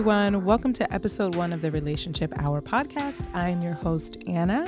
everyone. Welcome to episode 1 of the Relationship Hour podcast. I'm your host, Anna,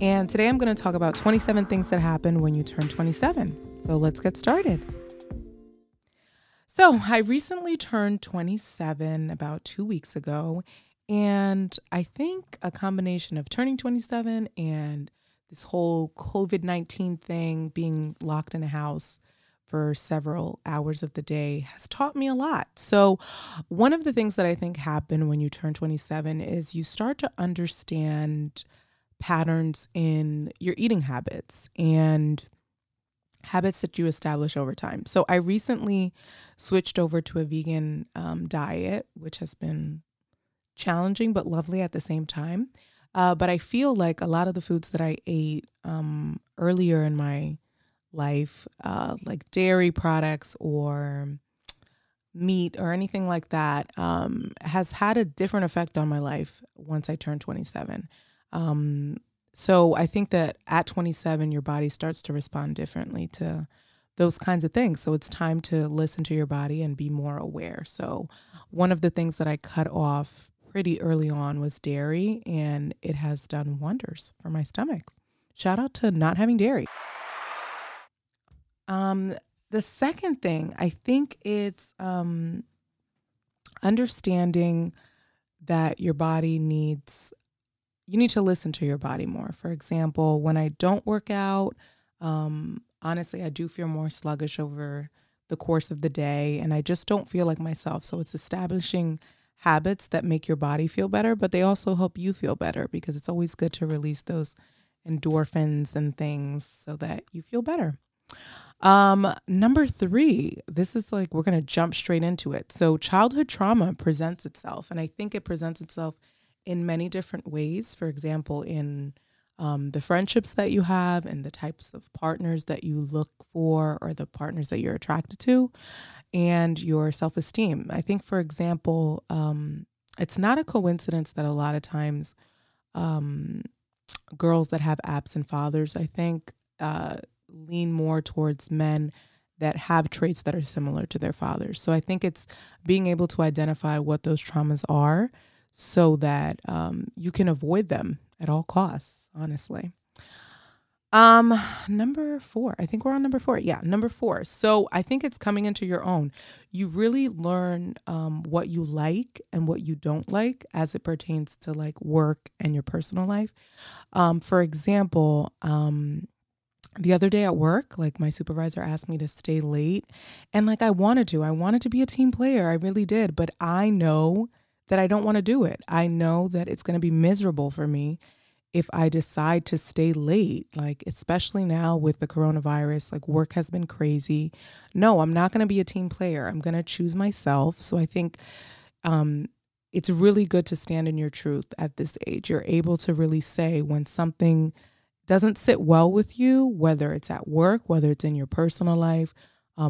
and today I'm going to talk about 27 things that happen when you turn 27. So let's get started. So I recently turned 27 about 2 weeks ago, and I think a combination of turning 27 and this whole COVID-19 thing, being locked in a house for several hours of the day, has taught me a lot. So one of the things that I think happen when you turn 27 is you start to understand patterns in your eating habits and habits that you establish over time. So I recently switched over to a vegan diet, which has been challenging but lovely at the same time. But I feel like a lot of the foods that I ate earlier in my life, like dairy products or meat or anything like that, has had a different effect on my life once I turned 27. So I think that at 27, your body starts to respond differently to those kinds of things. So it's time to listen to your body and be more aware. So one of the things that I cut off pretty early on was dairy, and it has done wonders for my stomach. Shout out to not having dairy. The second thing, I think it's understanding that your body needs, you need to listen to your body more. For example, when I don't work out, honestly, I do feel more sluggish over the course of the day, and I just don't feel like myself. So it's establishing habits that make your body feel better, but they also help you feel better, because it's always good to release those endorphins and things so that you feel better. Number 3, this is like, we're going to jump straight into it. So childhood trauma presents itself, and I think it presents itself in many different ways. For example, in the friendships that you have and the types of partners that you look for or the partners that you're attracted to, and your self-esteem. I think, for example, it's not a coincidence that a lot of times girls that have absent fathers, I think, lean more towards men that have traits that are similar to their fathers. So I think it's being able to identify what those traumas are so that you can avoid them at all costs, honestly. Number 4, I think we're on number 4. Yeah, number 4. So I think it's coming into your own. You really learn what you like and what you don't like as it pertains to like work and your personal life. For example, the other day at work, like my supervisor asked me to stay late, and like I wanted to be a team player. I really did. But I know that I don't want to do it. I know that it's going to be miserable for me if I decide to stay late, like especially now with the coronavirus, like work has been crazy. No, I'm not going to be a team player. I'm going to choose myself. So I think it's really good to stand in your truth at this age. You're able to really say when something doesn't sit well with you, whether it's at work, whether it's in your personal life,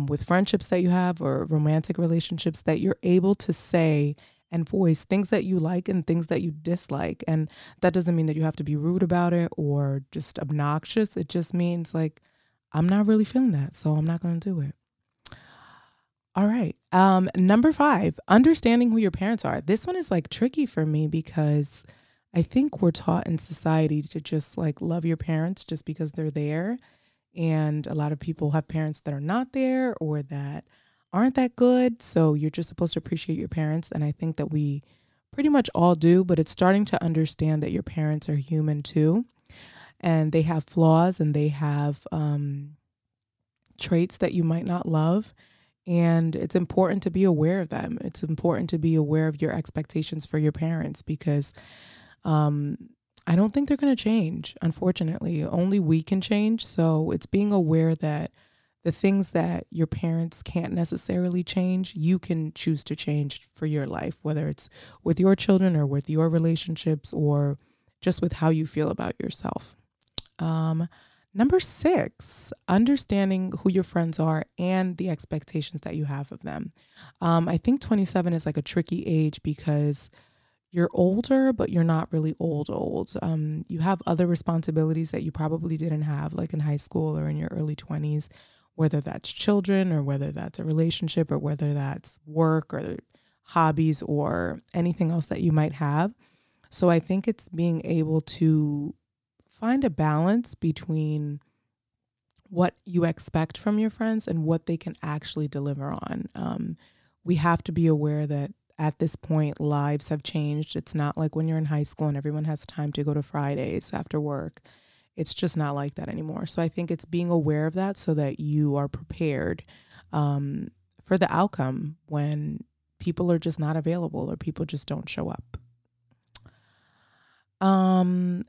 with friendships that you have or romantic relationships, that you're able to say and voice things that you like and things that you dislike. And that doesn't mean that you have to be rude about it or just obnoxious. It just means like, I'm not really feeling that, so I'm not going to do it. All right. Number 5, understanding who your parents are. This one is like tricky for me, because I think we're taught in society to just like love your parents just because they're there. And a lot of people have parents that are not there or that aren't that good. So you're just supposed to appreciate your parents. And I think that we pretty much all do, but it's starting to understand that your parents are human too. And they have flaws, and they have traits that you might not love. And it's important to be aware of them. It's important to be aware of your expectations for your parents, because I don't think they're going to change, unfortunately. Only we can change. So it's being aware that the things that your parents can't necessarily change, you can choose to change for your life, whether it's with your children or with your relationships or just with how you feel about yourself. Number 6, understanding who your friends are and the expectations that you have of them. I think 27 is like a tricky age because you're older, but you're not really old. You have other responsibilities that you probably didn't have like in high school or in your early 20s, whether that's children or whether that's a relationship or whether that's work or hobbies or anything else that you might have. So I think it's being able to find a balance between what you expect from your friends and what they can actually deliver on. We have to be aware that at this point, lives have changed. It's not like when you're in high school and everyone has time to go to Fridays after work. It's just not like that anymore. So I think it's being aware of that so that you are prepared for the outcome when people are just not available or people just don't show up. Number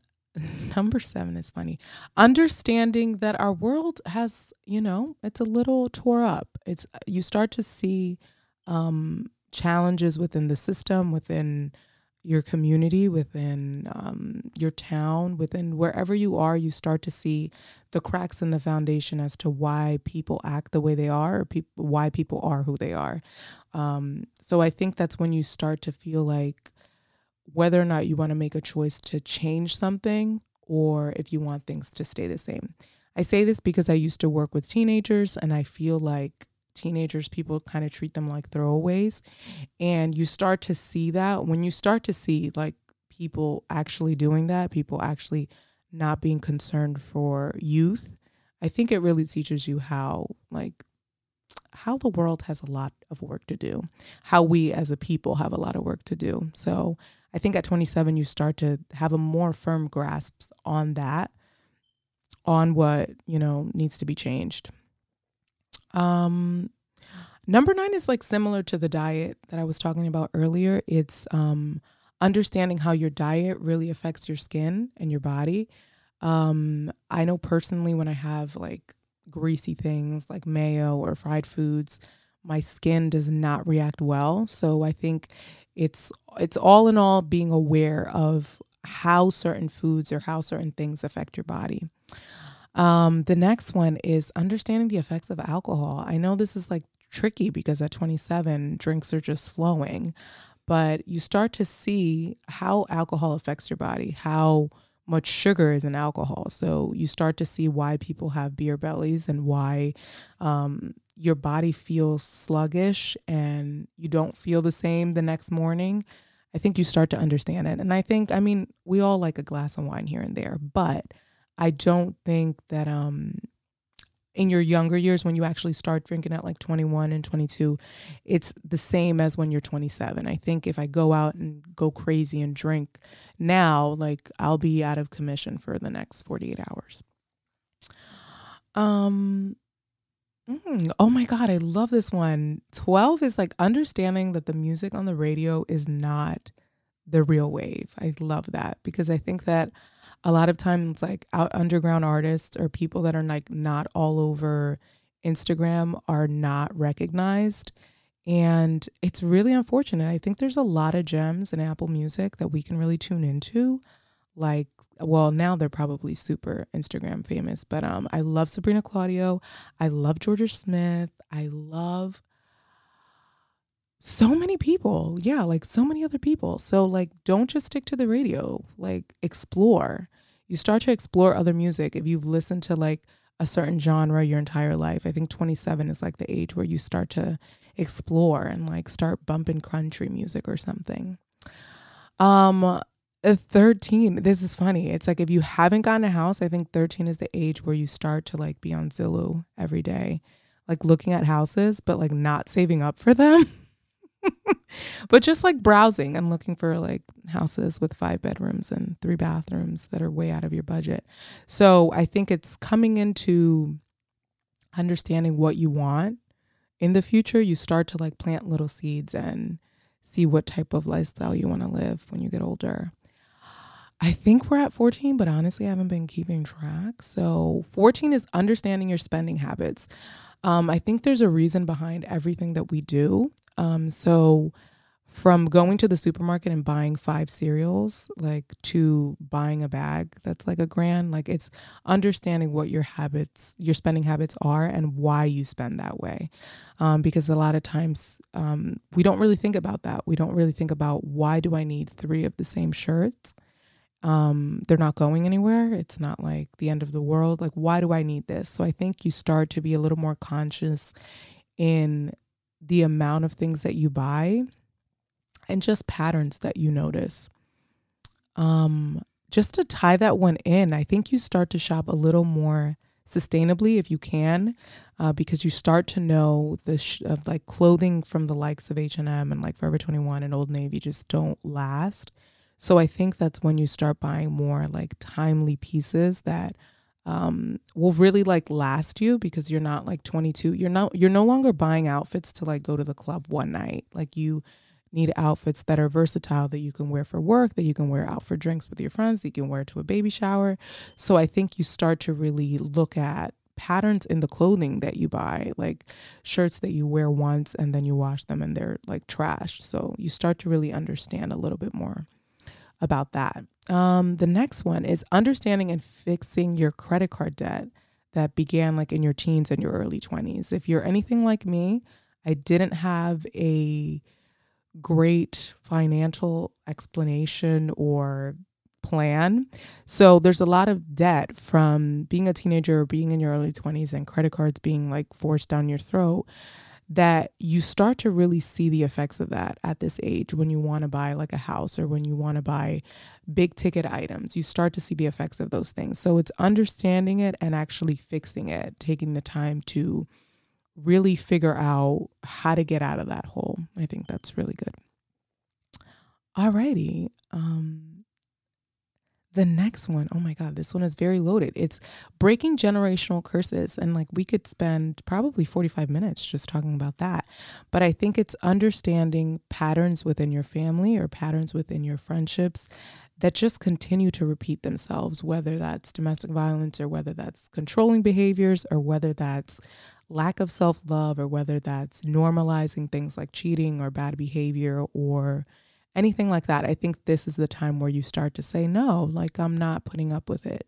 7 is funny. Understanding that our world has, it's a little tore up. You start to see challenges within the system, within your community, within your town, within wherever you are. You start to see the cracks in the foundation as to why people act the way they are, or why people are who they are. So I think that's when you start to feel like whether or not you want to make a choice to change something or if you want things to stay the same. I say this because I used to work with teenagers, and I feel like teenagers, people kind of treat them like throwaways. And you start to see that when you start to see like people actually doing that, people actually not being concerned for youth. I think it really teaches you how the world has a lot of work to do, how we as a people have a lot of work to do. So I think at 27, you start to have a more firm grasp on that, on what, needs to be changed. Number 9 is similar to the diet that I was talking about earlier. It's understanding how your diet really affects your skin and your body. I know personally when I have greasy things like mayo or fried foods, my skin does not react well. So I think it's all in all being aware of how certain foods or how certain things affect your body. The next one is understanding the effects of alcohol. I know this is tricky because at 27, drinks are just flowing, but you start to see how alcohol affects your body, how much sugar is in alcohol. So you start to see why people have beer bellies and why your body feels sluggish and you don't feel the same the next morning. I think you start to understand it. And we all like a glass of wine here and there, but I don't think that in your younger years, when you actually start drinking at 21 and 22, it's the same as when you're 27. I think if I go out and go crazy and drink now, I'll be out of commission for the next 48 hours. Oh my God, I love this one. 12 is understanding that the music on the radio is not the real wave. I love that because I think that a lot of times underground artists or people that are not all over Instagram are not recognized. And it's really unfortunate. I think there's a lot of gems in Apple Music that we can really tune into. Now they're probably super Instagram famous, but I love Sabrina Claudio. I love Georgia Smith. I love so many people. Yeah, so many other people. So don't just stick to the radio, explore. You start to explore other music. If you've listened to a certain genre your entire life, I think 27 is the age where you start to explore and start bumping country music or something. 13, this is funny. It's if you haven't gotten a house, I think 13 is the age where you start to be on Zillow every day, looking at houses, but not saving up for them. But just browsing and looking for houses with 5 bedrooms and 3 bathrooms that are way out of your budget. So I think it's coming into understanding what you want in the future. You start to plant little seeds and see what type of lifestyle you want to live when you get older. I think we're at 14, but honestly, I haven't been keeping track. So 14 is understanding your spending habits. I think there's a reason behind everything that we do. So from going to the supermarket and buying 5 cereals, to buying a bag that's $1,000, it's understanding what your spending habits are and why you spend that way. Because a lot of times, we don't really think about that. We don't really think about why do I need 3 of the same shirts? They're not going anywhere. It's not the end of the world. Why do I need this? So I think you start to be a little more conscious in the amount of things that you buy and just patterns that you notice. Just to tie that one in, I think you start to shop a little more sustainably if you can, because you start to know the of like clothing from the likes of H&M and like Forever 21 and Old Navy just don't last. So I think that's when you start buying more like timely pieces that will really like last you, because you're not like 22. You're no longer buying outfits to like go to the club one night. Like you need outfits that are versatile, that you can wear for work, that you can wear out for drinks with your friends, that you can wear to a baby shower. So I think you start to really look at patterns in the clothing that you buy, like shirts that you wear once and then you wash them and they're like trash. So you start to really understand a little bit more about that. The next one is understanding and fixing your credit card debt that began like in your teens and your early 20s. If you're anything like me, I didn't have a great financial explanation or plan. So there's a lot of debt from being a teenager or being in your early 20s and credit cards being like forced down your throat, that you start to really see the effects of that at this age when you want to buy like a house or when you want to buy big ticket items. You start to see the effects of those things. So it's understanding it and actually fixing it, taking the time to really figure out how to get out of that hole. I think that's really good. Alrighty. The next one, oh my God, this one is very loaded. It's breaking generational curses. And like we could spend probably 45 minutes just talking about that. But I think it's understanding patterns within your family or patterns within your friendships that just continue to repeat themselves, whether that's domestic violence or whether that's controlling behaviors or whether that's lack of self-love or whether that's normalizing things like cheating or bad behavior or anything like that. I think this is the time where you start to say, no, like I'm not putting up with it.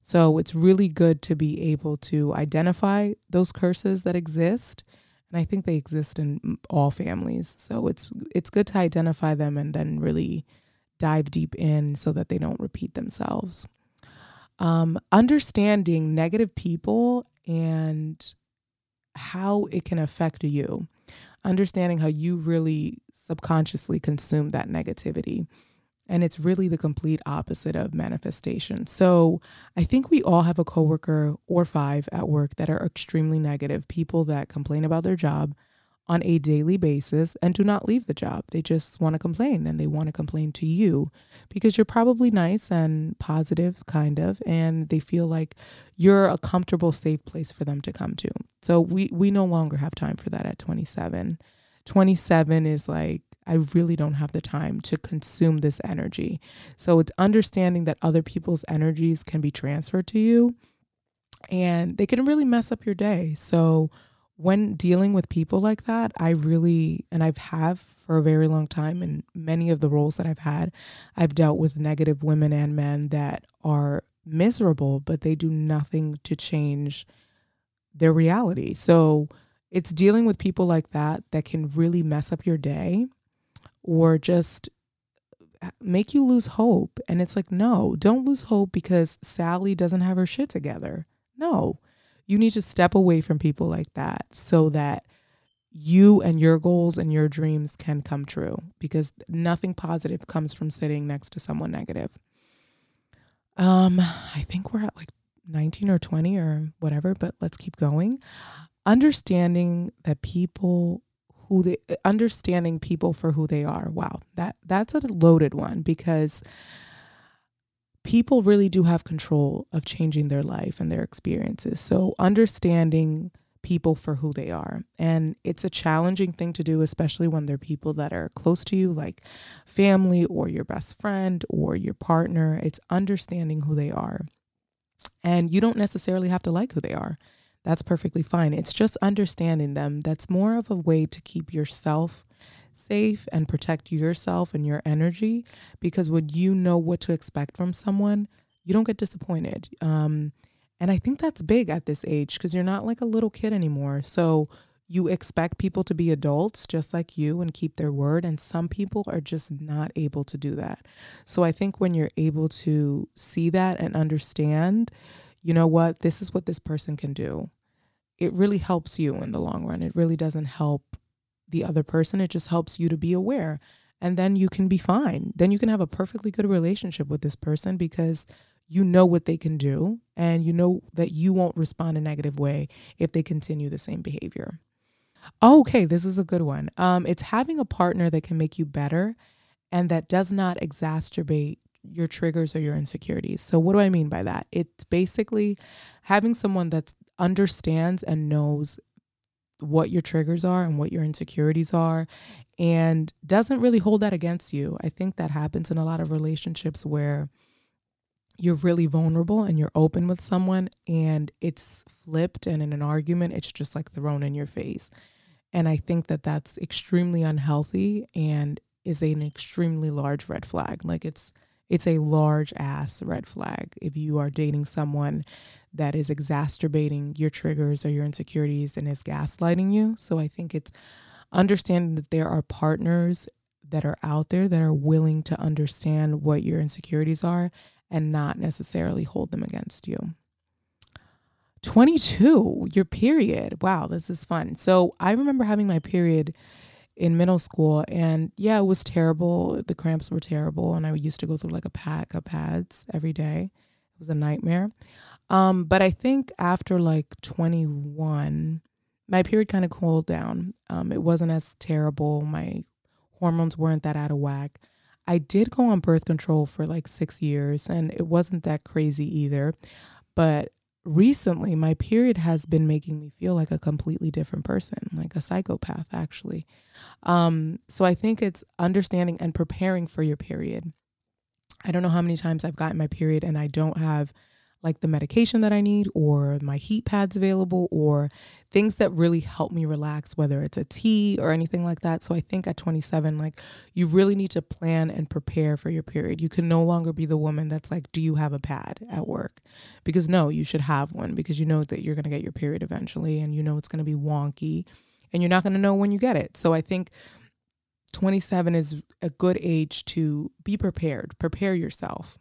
So it's really good to be able to identify those curses that exist. And I think they exist in all families. So it's good to identify them and then really dive deep in so that they don't repeat themselves. Understanding negative people and how it can affect you, understanding how you really subconsciously consume that negativity. And it's really the complete opposite of manifestation. So I think we all have a coworker or five at work that are extremely negative, people that complain about their job on a daily basis and do not leave the job. They just want to complain, and they want to complain to you because you're probably nice and positive, kind of, and they feel like you're a comfortable, safe place for them to come to. So we no longer have time for that at 27. 27 is like, I really don't have the time to consume this energy. So it's understanding that other people's energies can be transferred to you and they can really mess up your day. So when dealing with people like that, I've for a very long time in many of the roles that I've had, I've dealt with negative women and men that are miserable, but they do nothing to change their reality. So it's dealing with people like that that can really mess up your day or just make you lose hope. And it's like, no, don't lose hope because Sally doesn't have her shit together. No. You need to step away from people like that so that you and your goals and your dreams can come true, because nothing positive comes from sitting next to someone negative. I think we're at like 19 or 20 or whatever, but let's keep going. Understanding people for who they are. Wow, that's a loaded one, because people really do have control of changing their life and their experiences. So understanding people for who they are. And it's a challenging thing to do, especially when they're people that are close to you, like family or your best friend or your partner. It's understanding who they are. And you don't necessarily have to like who they are. That's perfectly fine. It's just understanding them. That's more of a way to keep yourself safe and protect yourself and your energy, because when you know what to expect from someone, you don't get disappointed. And I think that's big at this age, because you're not like a little kid anymore. So you expect people to be adults just like you and keep their word. And some people are just not able to do that. So I think when you're able to see that and understand, you know what, this is what this person can do, it really helps you in the long run. It really doesn't help the other person. It just helps you to be aware. and then you can be fine. Then you can have a perfectly good relationship with this person because you know what they can do and you know that you won't respond in a negative way if they continue the same behavior. Okay, this is a good one. It's having a partner that can make you better and that does not exacerbate your triggers or your insecurities. So what do I mean by that? It's basically having someone that understands and knows what your triggers are and what your insecurities are and doesn't really hold that against you. I think that happens in a lot of relationships where you're really vulnerable and you're open with someone and it's flipped, and in an argument, it's just like thrown in your face. And I think that that's extremely unhealthy and is an extremely large red flag. Like it's a large ass red flag if you are dating someone that is exacerbating your triggers or your insecurities and is gaslighting you. So I think it's understanding that there are partners that are out there that are willing to understand what your insecurities are and not necessarily hold them against you. 22, your period. Wow, this is fun. So I remember having my period in middle school, and yeah, it was terrible. The cramps were terrible, and I used to go through like a pack of pads every day. It was a nightmare. But I think after like 21, my period kind of cooled down. It wasn't as terrible. My hormones weren't that out of whack. I did go on birth control for like 6 years, and it wasn't that crazy either. But recently, my period has been making me feel like a completely different person, like a psychopath, actually. So I think it's understanding and preparing for your period. I don't know how many times I've gotten my period and I don't have like the medication that I need or my heat pads available or things that really help me relax, whether it's a tea or anything like that. So I think at 27, like you really need to plan and prepare for your period. You can no longer be the woman that's like, do you have a pad at work? Because no, you should have one because you know that you're going to get your period eventually and you know it's going to be wonky and you're not going to know when you get it. So I think 27 is a good age to be prepared, prepare yourself.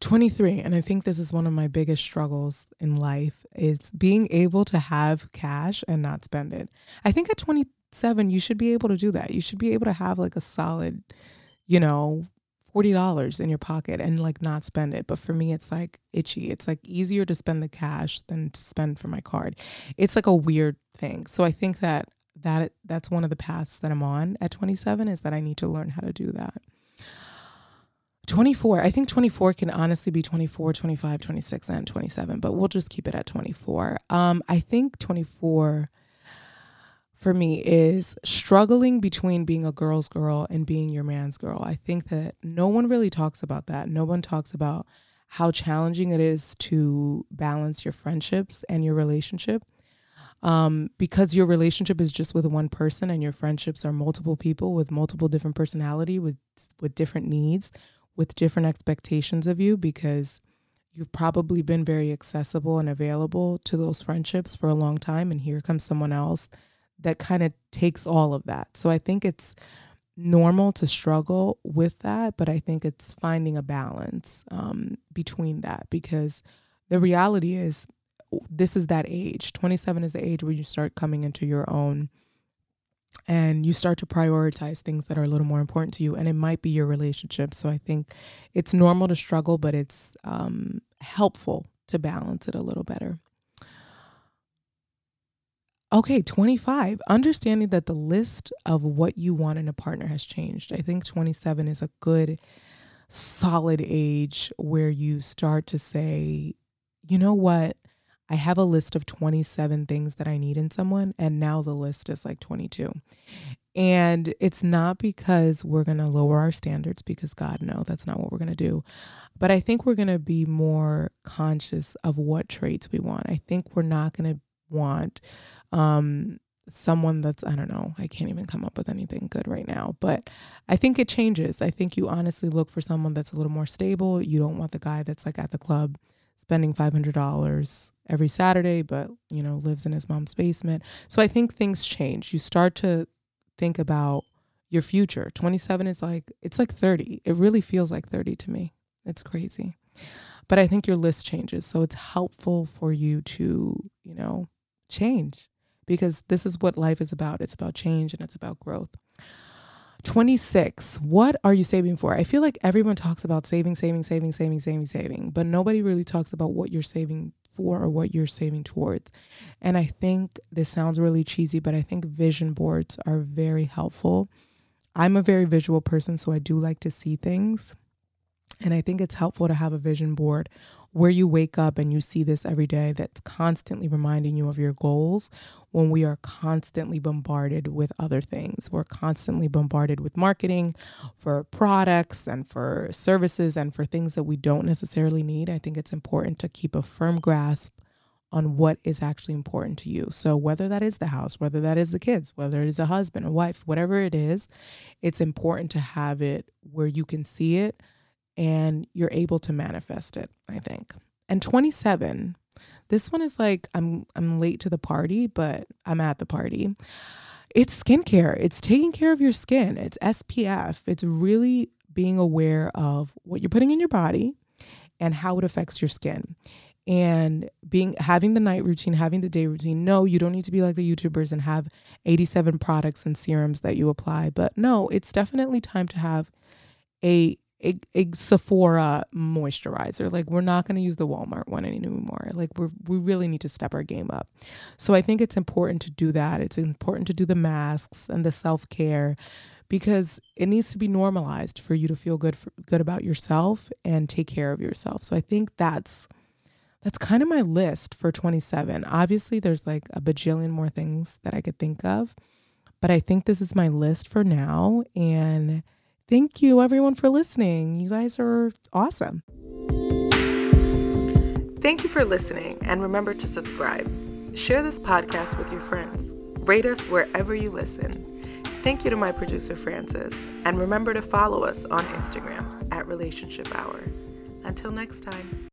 23, and I think this is one of my biggest struggles in life, is being able to have cash and not spend it. I think at 27, you should be able to do that. You should be able to have like a solid, you know, $40 in your pocket and like not spend it. But for me, it's like itchy. It's like easier to spend the cash than to spend for my card. It's like a weird thing. So I think that's one of the paths that I'm on at 27 is that I need to learn how to do that. 24. I think 24 can honestly be 24, 25, 26, and 27, but we'll just keep it at 24. I think 24 for me is struggling between being a girl's girl and being your man's girl. I think that no one really talks about that. No one talks about how challenging it is to balance your friendships and your relationship. Because your relationship is just with one person and your friendships are multiple people with multiple different personality, with different needs, with different expectations of you, because you've probably been very accessible and available to those friendships for a long time. And here comes someone else that kind of takes all of that. So I think it's normal to struggle with that, but I think it's finding a balance between that, because the reality is this is that age. 27 is the age where you start coming into your own and you start to prioritize things that are a little more important to you, and it might be your relationship. So I think it's normal to struggle, but it's helpful to balance it a little better. Okay, 25, understanding that the list of what you want in a partner has changed. I think 27 is a good, solid age where you start to say, you know what? I have a list of 27 things that I need in someone, and now the list is like 22. And it's not because we're going to lower our standards, because God, no, that's not what we're going to do. But I think we're going to be more conscious of what traits we want. I think we're not going to want someone that's, I don't know, I can't even come up with anything good right now, but I think it changes. I think you honestly look for someone that's a little more stable. You don't want the guy that's like at the club spending $500 every Saturday, but, you know, lives in his mom's basement. So I think things change. You start to think about your future. 27 is like, it's like 30. It really feels like 30 to me. It's crazy. But I think your list changes. So it's helpful for you to, you know, change, because this is what life is about. It's about change and it's about growth. 26, what are you saving for? I feel like everyone talks about saving, but nobody really talks about what you're saving for or what you're saving towards. And I think this sounds really cheesy, but I think vision boards are very helpful. I'm a very visual person, so I do like to see things. And I think it's helpful to have a vision board where you wake up and you see this every day that's constantly reminding you of your goals when we are constantly bombarded with other things. We're constantly bombarded with marketing for products and for services and for things that we don't necessarily need. I think it's important to keep a firm grasp on what is actually important to you. So whether that is the house, whether that is the kids, whether it is a husband, a wife, whatever it is, it's important to have it where you can see it and you're able to manifest it, I think. And 27, this one is like, I'm late to the party, but I'm at the party. It's skincare. It's taking care of your skin. It's SPF. It's really being aware of what you're putting in your body and how it affects your skin. And having the night routine, having the day routine. No, you don't need to be like the YouTubers and have 87 products and serums that you apply. But no, it's definitely time to have a Sephora moisturizer. Like, we're not going to use the Walmart one anymore. Like, we really need to step our game up. So I think it's important to do that. It's important to do the masks and the self-care because it needs to be normalized for you to feel good about yourself and take care of yourself. So I think that's kind of my list for 27. Obviously, there's like a bajillion more things that I could think of, but I think this is my list for now. And thank you, everyone, for listening. You guys are awesome. Thank you for listening, and remember to subscribe. Share this podcast with your friends. Rate us wherever you listen. Thank you to my producer, Francis, and remember to follow us on Instagram at Relationship Hour. Until next time.